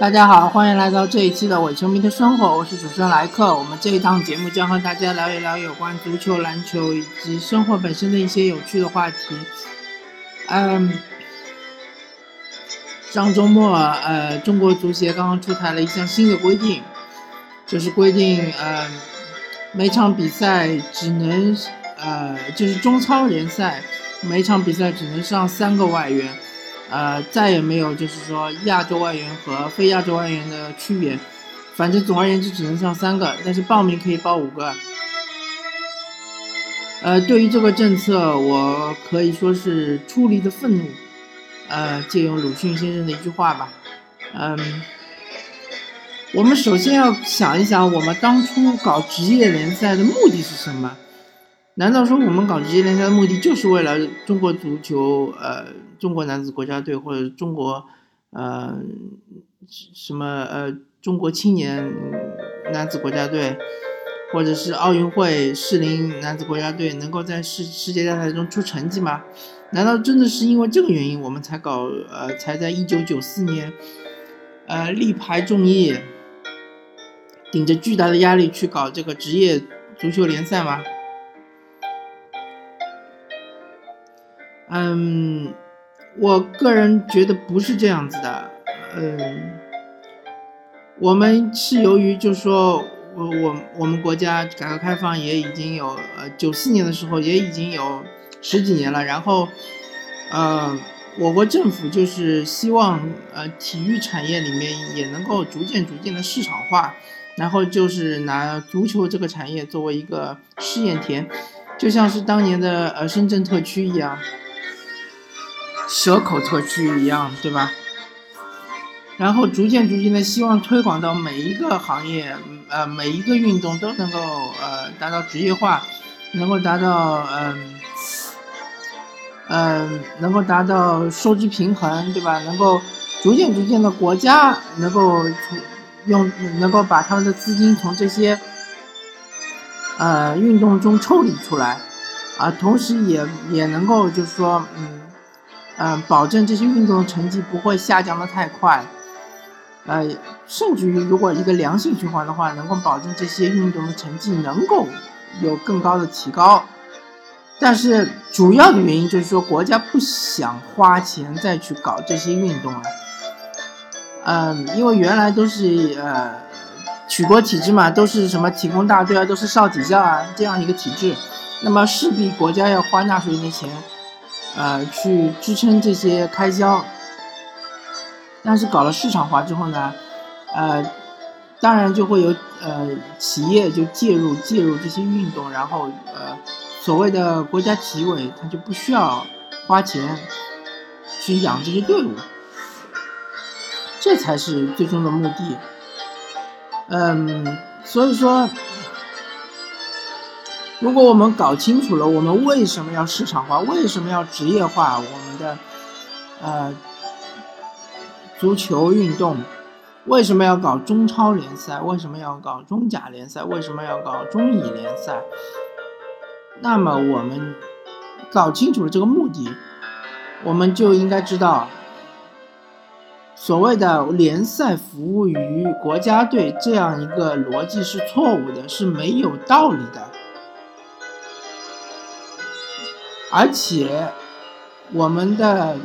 大家好，欢迎来到这一期的伪球迷的生活，我是主持人莱克。我们这一档节目将和大家聊一聊有关足球、篮球以及生活本身的一些有趣的话题。上周末中国足协刚刚出台了一项新的规定，就是规定每场比赛只能就是中超联赛每场比赛只能上3个外援，再也没有就是说亚洲外援和非亚洲外援的区别，反正总而言之只能上3个，但是报名可以报5个。对于这个政策，我可以说是出离的愤怒，借用鲁迅先生的一句话吧。我们首先要想一想，我们当初搞职业联赛的目的是什么？难道说我们搞职业联赛的目的就是为了中国足球中国男子国家队，或者中国中国青年男子国家队，或者是奥运会适龄男子国家队能够在世界大赛中出成绩吗？难道真的是因为这个原因我们才搞才在1994年力排众议，顶着巨大的压力去搞这个职业足球联赛吗？我个人觉得不是这样子的。我们是由于就是说我们国家改革开放也已经有94年的时候也已经有10几年了，然后我国政府就是希望体育产业里面也能够逐渐的市场化，然后就是拿足球这个产业作为一个试验田，就像是当年的深圳特区一样，蛇口特区一样，对吧？然后逐渐的希望推广到每一个行业，每一个运动都能够达到职业化，能够达到能够达到收支平衡，对吧？能够逐渐的国家能够能够把他们的资金从这些运动中抽离出来啊，同时也能够就是说保证这些运动成绩不会下降的太快，甚至于如果一个良性循环的话，能够保证这些运动的成绩能够有更高的提高。但是主要的原因就是说国家不想花钱再去搞这些运动了，因为原来都是举国体制嘛，都是什么体工大队啊，都是少体校啊这样一个体制，那么势必国家要花纳税人的钱去支撑这些开销。但是搞了市场化之后呢，当然就会有企业就介入这些运动，然后所谓的国家体委他就不需要花钱去养这些队伍，这才是最终的目的。所以说如果我们搞清楚了我们为什么要市场化，为什么要职业化我们的足球运动，为什么要搞中超联赛，为什么要搞中甲联赛，为什么要搞中乙联赛，那么我们搞清楚了这个目的，我们就应该知道所谓的联赛服务于国家队这样一个逻辑是错误的，是没有道理的。而且我们的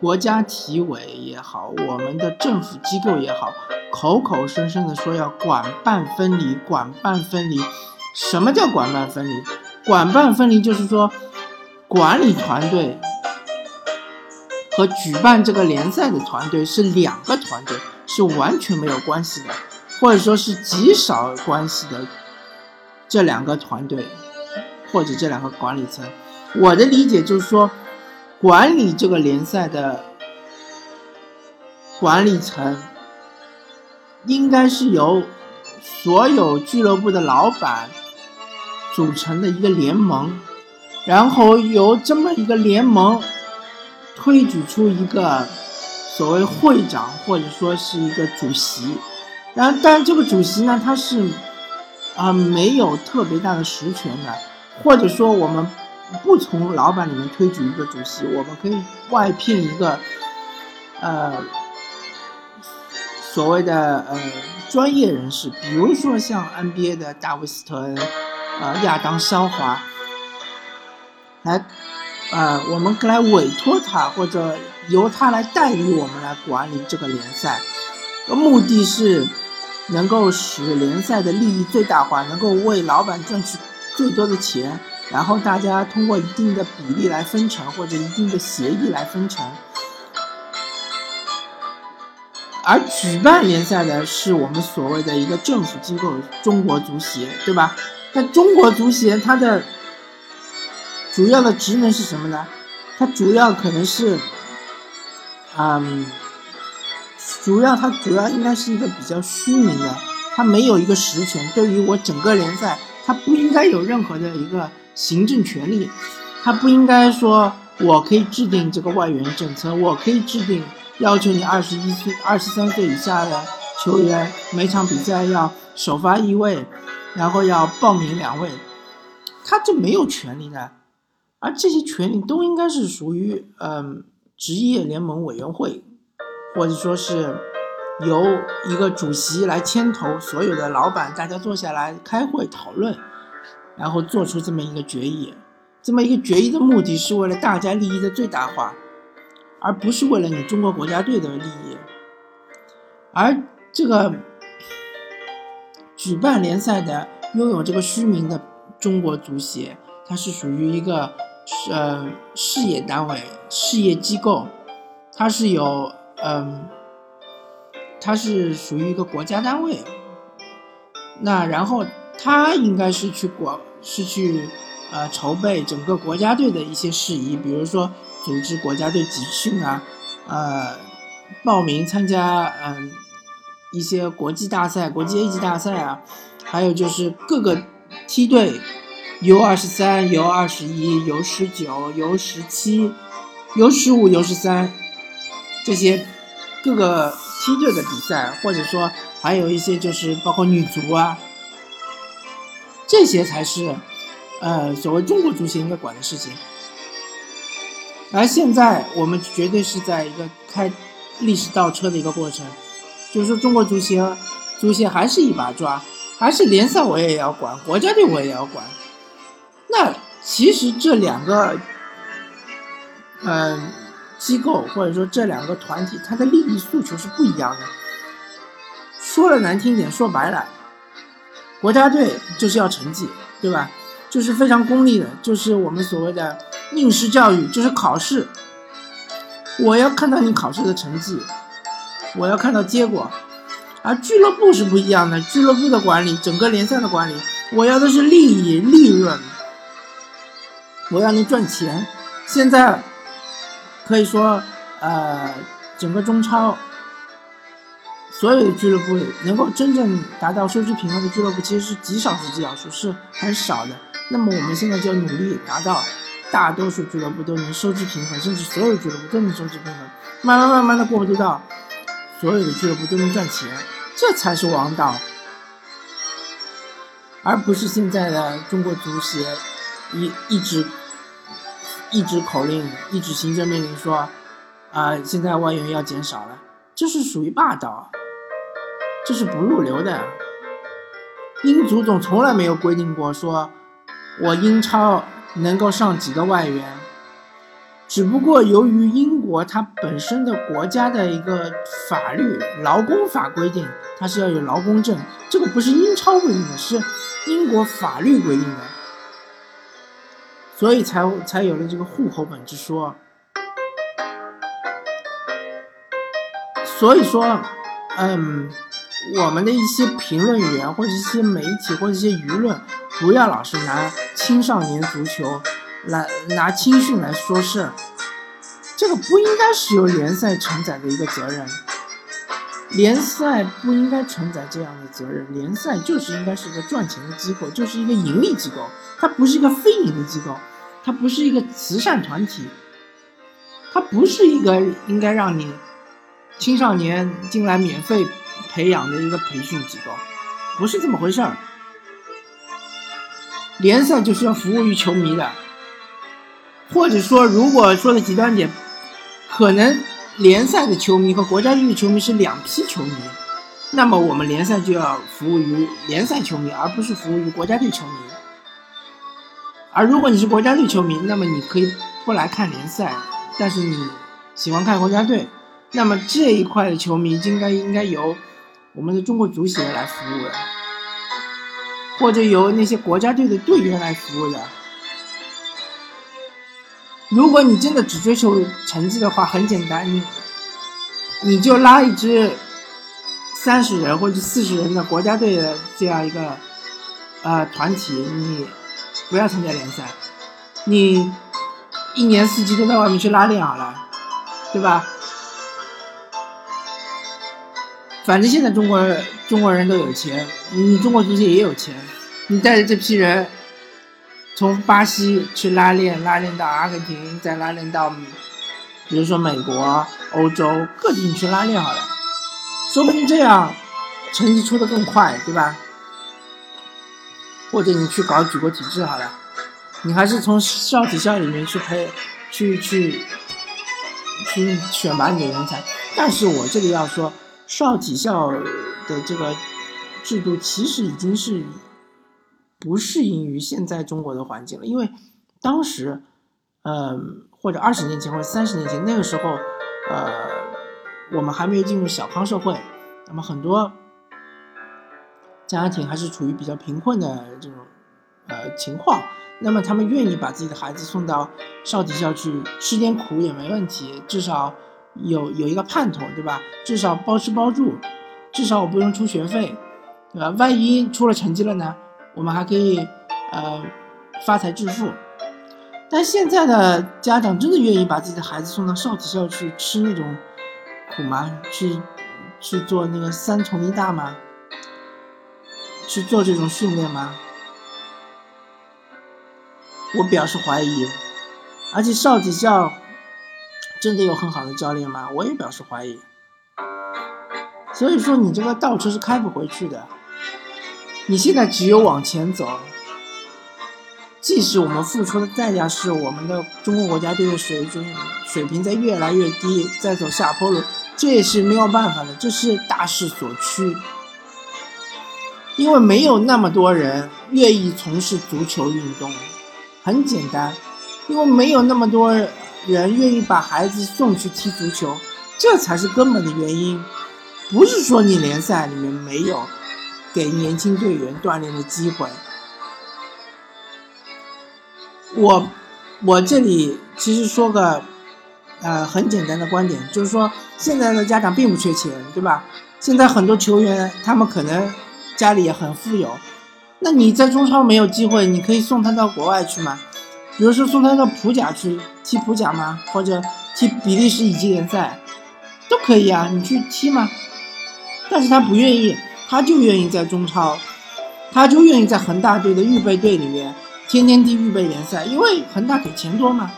国家体委也好，我们的政府机构也好，口口声声的说要管办分离，管办分离。什么叫管办分离？管办分离就是说管理团队和举办这个联赛的团队是2个团队，是完全没有关系的，或者说是极少关系的这2个团队或者这2个管理层。我的理解就是说，管理这个联赛的管理层应该是由所有俱乐部的老板组成的一个联盟，然后由这么一个联盟推举出一个所谓会长，或者说是一个主席。但这个主席呢，他是没有特别大的实权的，或者说我们不从老板里面推举一个主席，我们可以外聘一个所谓的专业人士，比如说像 NBA 的大卫斯特恩、亚当肖华，来我们来委托他，或者由他来代理我们来管理这个联赛，目的是能够使联赛的利益最大化，能够为老板赚取最多的钱，然后大家通过一定的比例来分成，或者一定的协议来分成。而举办联赛的是我们所谓的一个政府机构，中国足协，对吧？那中国足协它的主要的职能是什么呢？它主要可能是它主要应该是一个比较虚名的，它没有一个实权，对于我整个联赛它不应该有任何的一个行政权力，它不应该说我可以制定这个外援政策，我可以制定要求你23岁以下的球员每场比赛要首发一位，然后要报名2位，他这没有权利的。而这些权利都应该是属于职业联盟委员会，或者说是由一个主席来牵头，所有的老板大家坐下来开会讨论，然后做出这么一个决议。这么一个决议的目的是为了大家利益的最大化，而不是为了你中国国家队的利益。而这个举办联赛的拥有这个虚名的中国足协，它是属于一个事业单位、事业机构，它是有它是属于一个国家单位。那然后它应该是去筹备整个国家队的一些事宜，比如说组织国家队集训啊，报名参加一些国际大赛、国际 A 级大赛啊，还有就是各个梯队 U23、U21、U19、U17、U15、U13 这些各个梯队的比赛，或者说还有一些就是包括女足啊，这些才是所谓中国足协应该管的事情。而现在我们绝对是在一个开历史倒车的一个过程，就是说中国足协还是一把抓，还是联赛我也要管，国家队我也要管。那其实这两个机构或者说这两个团体，它的利益诉求是不一样的。说了难听点，说白了，国家队就是要成绩，对吧？就是非常功利的，就是我们所谓的应试教育，就是考试，我要看到你考试的成绩，我要看到结果。而俱乐部是不一样的，俱乐部的管理，整个联赛的管理，我要的是利益、利润，我要能赚钱。现在可以说整个中超所有的俱乐部能够真正达到收支平衡的俱乐部其实是极少数，是很少的。那么我们现在就努力达到大多数俱乐部都能收支平衡，甚至所有俱乐部都能收支平衡，慢慢的过渡到所有的俱乐部都能赚钱，这才是王道，而不是现在的中国足协一直口令，一直行政命令说现在外援要减少了，这是属于霸道，这是不入流的。英足总从来没有规定过说我英超能够上几个外援，只不过由于英国它本身的国家的一个法律，劳工法规定它是要有劳工证，这个不是英超规定的，是英国法律规定的，所以才有了这个户口本之说。所以说我们的一些评论员或者一些媒体或者一些舆论，不要老是拿青少年足球来拿青训来说事，这个不应该是由联赛承载的一个责任，联赛不应该承载这样的责任。联赛就是应该是一个赚钱的机构，就是一个盈利机构，它不是一个非盈利机构，它不是一个慈善团体，它不是一个应该让你青少年进来免费培养的一个培训机构，不是这么回事儿。联赛就是要服务于球迷的，或者说如果说的极端点，可能联赛的球迷和国家队的球迷是两批球迷。那么我们联赛就要服务于联赛球迷，而不是服务于国家队球迷。而如果你是国家队球迷，那么你可以不来看联赛，但是你喜欢看国家队，那么这一块的球迷应该由我们的中国足协来服务的，或者由那些国家队的队员来服务的。如果你真的只追求成绩的话，很简单，你就拉一支30人或者40人的国家队的这样一个团体，你不要参加联赛，你一年四季都在外面去拉练好了，对吧？反正现在中国人都有钱，你中国足协也有钱，你带着这批人从巴西去拉练到阿根廷，再拉练到比如说美国、欧洲各地，你去拉练好了，说不定这样成绩出得更快，对吧？或者你去搞举国体制好了，你还是从校体校里面去培去选拔你的人才。但是我这里要说，少体校的这个制度其实已经是不适应于现在中国的环境了，因为当时或者20年前或者30年前，那个时候我们还没有进入小康社会，那么很多家庭还是处于比较贫困的这种情况，那么他们愿意把自己的孩子送到少体校去吃点苦也没问题，至少有一个盼头，对吧？至少包吃包住，至少我不用出学费，对吧？万一出了成绩了呢，我们还可以发财致富。但现在的家长真的愿意把自己的孩子送到少体校去吃那种苦吗？去做那个3重1大吗？去做这种训练吗？我表示怀疑。而且少体校真的有很好的教练吗？我也表示怀疑。所以说你这个倒车是开不回去的，你现在只有往前走，即使我们付出的代价是我们的中国国家队的水平在越来越低，在走下坡路，这也是没有办法的，这是大势所趋。因为没有那么多人愿意从事足球运动，很简单，因为没有那么多人愿意把孩子送去踢足球，这才是根本的原因。不是说你联赛里面没有给年轻队员锻炼的机会。我这里其实说个很简单的观点，就是说现在的家长并不缺钱，对吧？现在很多球员他们可能家里也很富有，那你在中超没有机会，你可以送他到国外去吗？比如说送他到葡甲去踢葡甲吗？或者踢比利时乙级联赛都可以啊，你去踢吗？但是他不愿意，他就愿意在中超，他就愿意在恒大队的预备队里面天天踢预备联赛，因为恒大给钱多嘛，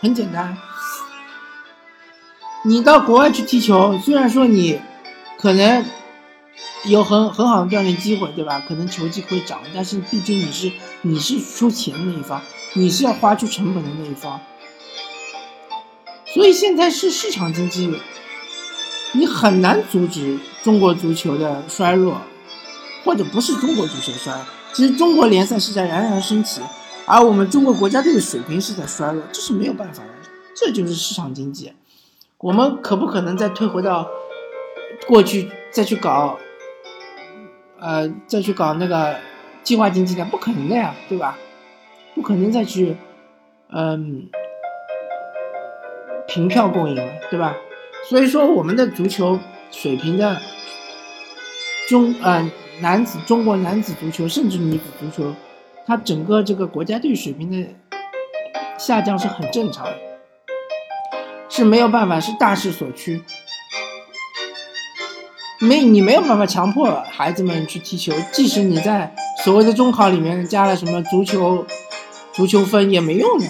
很简单。你到国外去踢球，虽然说你可能有很好的锻炼机会，对吧？可能球技会涨，但是毕竟你是出钱的那一方，你是要花出成本的那一方。所以现在是市场经济，你很难阻止中国足球的衰落，或者不是中国足球衰落，其实中国联赛是在冉冉升起，而我们中国国家队的水平是在衰落，这是没有办法的，这就是市场经济。我们可不可能再退回到过去，再去搞那个计划经济呢？不可能的呀，对吧？不可能再去凭票供应了，对吧？所以说我们的足球水平的中国男子足球甚至女子足球，它整个这个国家队水平的下降是很正常的，是没有办法，是大势所趋。你没有办法强迫孩子们去踢球，即使你在所谓的中考里面加了什么足球分也没用的。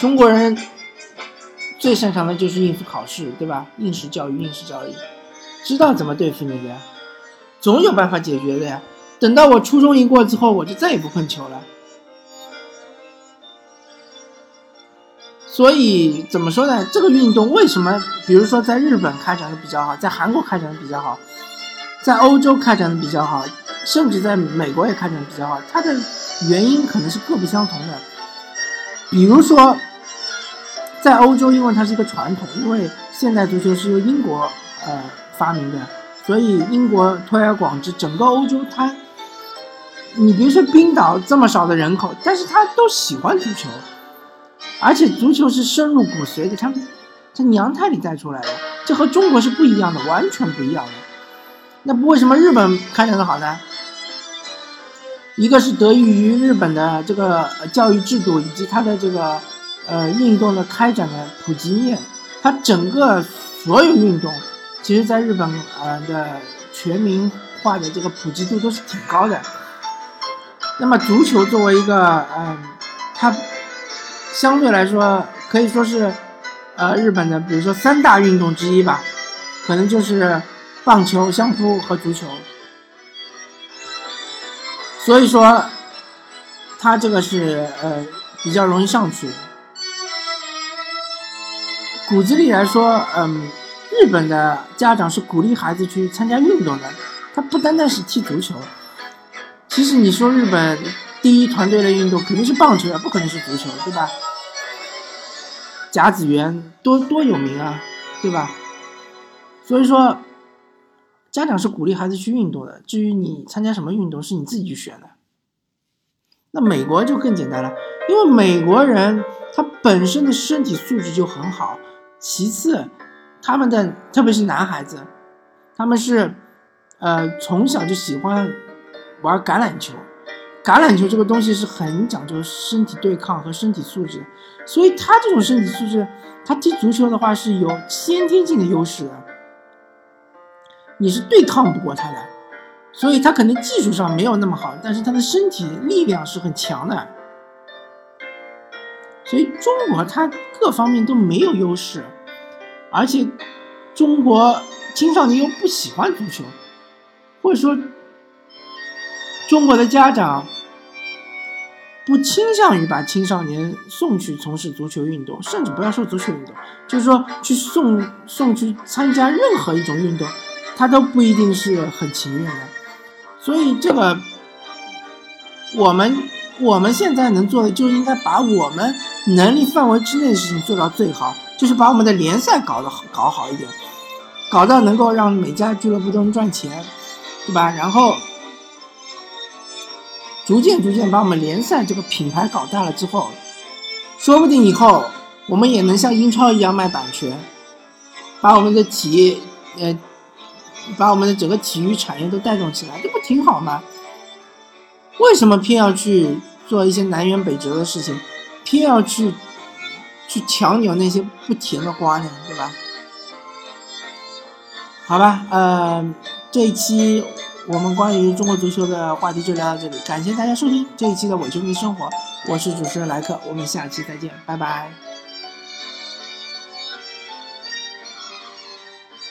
中国人最擅长的就是应付考试，对吧？应试教育，知道怎么对付你的呀，总有办法解决的呀。等到我初中赢过之后，我就再也不碰球了。所以怎么说呢，这个运动为什么比如说在日本开展的比较好，在韩国开展的比较好，在欧洲开展的比较好，甚至在美国也开展的比较好，它的原因可能是各不相同的。比如说在欧洲，因为它是一个传统，因为现代足球是由英国发明的，所以英国推而广之，整个欧洲它，你别说冰岛这么少的人口，但是他都喜欢足球，而且足球是深入骨髓的，他们在娘胎里带出来的，这和中国是不一样的，完全不一样的。那为什么日本开展的好呢？一个是得益于日本的这个教育制度以及它的这个运动的开展的普及面，它整个所有运动其实在日本的全民化的这个普及度都是挺高的。那么足球作为一个它相对来说可以说是日本的比如说三大运动之一吧，可能就是棒球、相扑和足球，所以说它这个是比较容易上去。骨子里来说，日本的家长是鼓励孩子去参加运动的，他不单单是踢足球。其实你说日本第一团队的运动肯定是棒球，不可能是足球，对吧？甲子园多有名啊，对吧？所以说家长是鼓励孩子去运动的，至于你参加什么运动是你自己去选的。那美国就更简单了，因为美国人他本身的身体素质就很好，其次他们的特别是男孩子，他们是从小就喜欢玩橄榄球，橄榄球这个东西是很讲究身体对抗和身体素质，所以他这种身体素质，他踢足球的话是有先天性的优势，你是对抗不过他的，所以他可能技术上没有那么好，但是他的身体力量是很强的。所以中国他各方面都没有优势，而且中国青少年又不喜欢足球，或者说中国的家长不倾向于把青少年送去从事足球运动，甚至不要说足球运动，就是说去送去参加任何一种运动，他都不一定是很情愿的。所以这个我们现在能做的就应该把我们能力范围之内的事情做到最好，就是把我们的联赛搞好一点，搞到能够让每家俱乐部都能赚钱，对吧？然后逐渐把我们联赛这个品牌搞大了之后，说不定以后我们也能像英超一样卖版权，把我们的整个体育产业都带动起来，这不挺好吗？为什么偏要去做一些南辕北辙的事情，偏要去强扭那些不甜的瓜呢，对吧？好吧，这一期我们关于中国足球的话题就聊到这里，感谢大家收听这一期的伪球迷生活，我是主持人莱克，我们下期再见，拜拜。